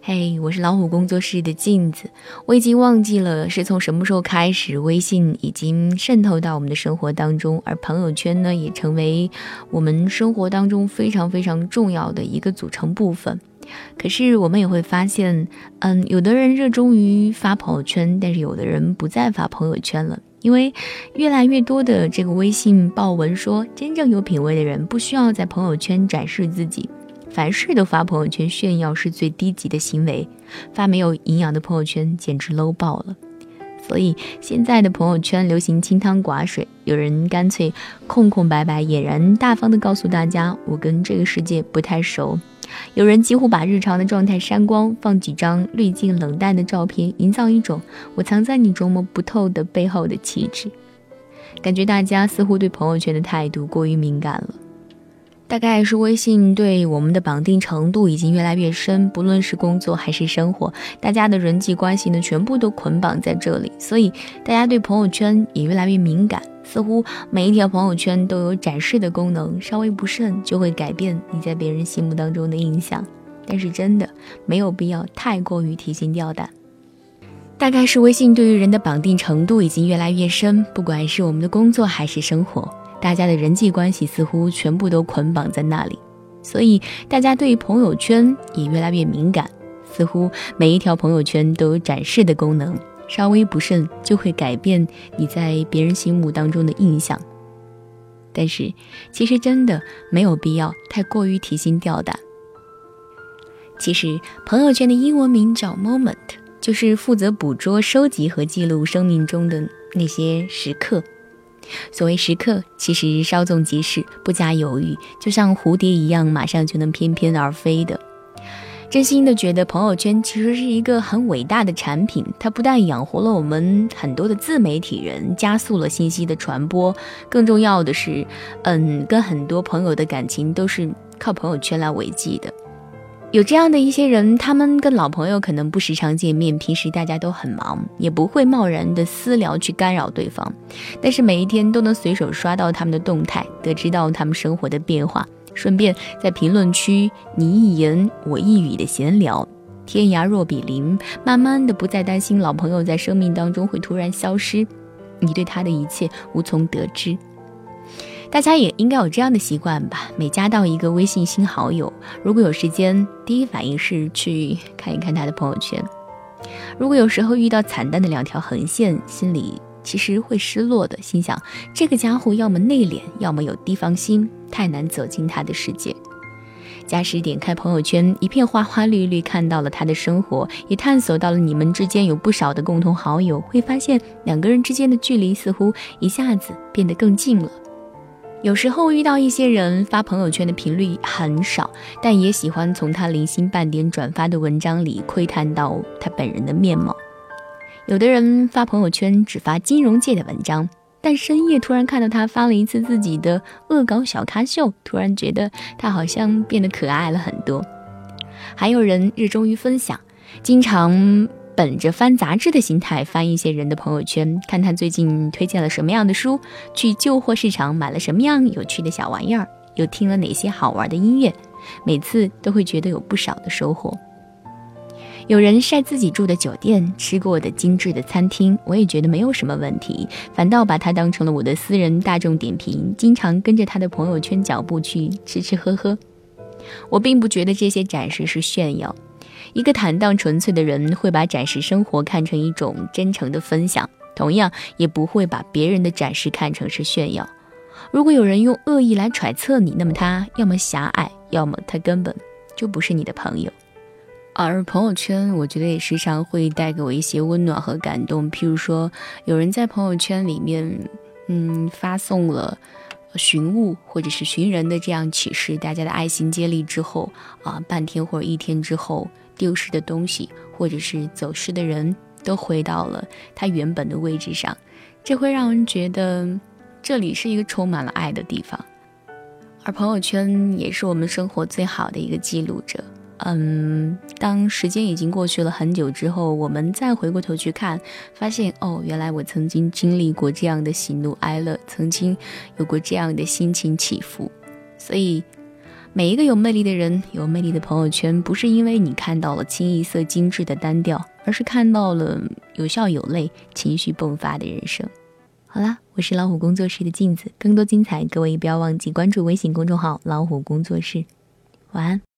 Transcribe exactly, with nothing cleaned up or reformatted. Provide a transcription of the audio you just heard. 嘿、hey, 我是老虎工作室的镜子。我已经忘记了是从什么时候开始，微信已经渗透到我们的生活当中，而朋友圈呢也成为我们生活当中非常非常重要的一个组成部分。可是我们也会发现，嗯，有的人热衷于发朋友圈，但是有的人不再发朋友圈了。因为越来越多的这个微信爆文说，真正有品位的人不需要在朋友圈展示自己，凡事都发朋友圈炫耀是最低级的行为，发没有营养的朋友圈简直 low 爆了。所以现在的朋友圈流行清汤寡水，有人干脆空空白白，俨然大方地告诉大家我跟这个世界不太熟，有人几乎把日常的状态删光，放几张滤镜冷淡的照片，营造一种我藏在你琢磨不透的背后的气质。感觉大家似乎对朋友圈的态度过于敏感了，大概是微信对我们的绑定程度已经越来越深，不论是工作还是生活，大家的人际关系呢全部都捆绑在这里，所以大家对朋友圈也越来越敏感，似乎每一条朋友圈都有展示的功能，稍微不慎就会改变你在别人心目当中的印象，但是真的没有必要太过于提心吊胆。大概是微信对于人的绑定程度已经越来越深，不管是我们的工作还是生活，大家的人际关系似乎全部都捆绑在那里，所以大家对朋友圈也越来越敏感，似乎每一条朋友圈都有展示的功能，稍微不慎就会改变你在别人心目当中的印象。但是其实真的没有必要太过于提心吊胆。其实朋友圈的英文名叫 moment， 就是负责捕捉、收集和记录生命中的那些时刻。所谓时刻，其实稍纵即逝，不加犹豫，就像蝴蝶一样，马上就能翩翩而飞的。真心的觉得朋友圈其实是一个很伟大的产品，它不但养活了我们很多的自媒体人，加速了信息的传播，更重要的是，嗯，跟很多朋友的感情都是靠朋友圈来维系的。有这样的一些人，他们跟老朋友可能不时常见面，平时大家都很忙，也不会贸然的私聊去干扰对方，但是每一天都能随手刷到他们的动态，得知到他们生活的变化，顺便在评论区你一言我一语的闲聊，天涯若比邻，慢慢的不再担心老朋友在生命当中会突然消失，你对他的一切无从得知。大家也应该有这样的习惯吧，每加到一个微信新好友，如果有时间，第一反应是去看一看他的朋友圈。如果有时候遇到惨淡的两条横线，心里其实会失落的，心想这个家伙要么内敛，要么有地方心，太难走进他的世界。假使点开朋友圈，一片花花绿绿，看到了他的生活，也探索到了你们之间有不少的共同好友，会发现两个人之间的距离似乎一下子变得更近了。有时候遇到一些人发朋友圈的频率很少，但也喜欢从他零星半点转发的文章里窥探到他本人的面貌。有的人发朋友圈只发金融界的文章，但深夜突然看到他发了一次自己的恶搞小咖秀，突然觉得他好像变得可爱了很多。还有人热衷于分享，经常本着翻杂志的心态翻一些人的朋友圈，看他最近推荐了什么样的书，去旧货市场买了什么样有趣的小玩意儿，又听了哪些好玩的音乐，每次都会觉得有不少的收获。有人晒自己住的酒店，吃过的精致的餐厅，我也觉得没有什么问题，反倒把它当成了我的私人大众点评，经常跟着他的朋友圈脚步去吃吃喝喝。我并不觉得这些展示是炫耀，一个坦荡纯粹的人会把展示生活看成一种真诚的分享，同样也不会把别人的展示看成是炫耀。如果有人用恶意来揣测你，那么他要么狭隘，要么他根本就不是你的朋友。而朋友圈我觉得也时常会带给我一些温暖和感动，譬如说有人在朋友圈里面嗯，发送了寻物或者是寻人的这样启示，大家的爱心接力之后啊，半天或者一天之后，丢失的东西或者是走失的人都回到了他原本的位置上，这会让人觉得这里是一个充满了爱的地方。而朋友圈也是我们生活最好的一个记录者。嗯，当时间已经过去了很久之后，我们再回过头去看，发现哦，原来我曾经经历过这样的喜怒哀乐，曾经有过这样的心情起伏。所以每一个有魅力的人，有魅力的朋友圈，不是因为你看到了清一色精致的单调，而是看到了有笑有泪、情绪迸发的人生。好啦，我是老虎工作室的镜子，更多精彩，各位不要忘记关注微信公众号老虎工作室。晚安。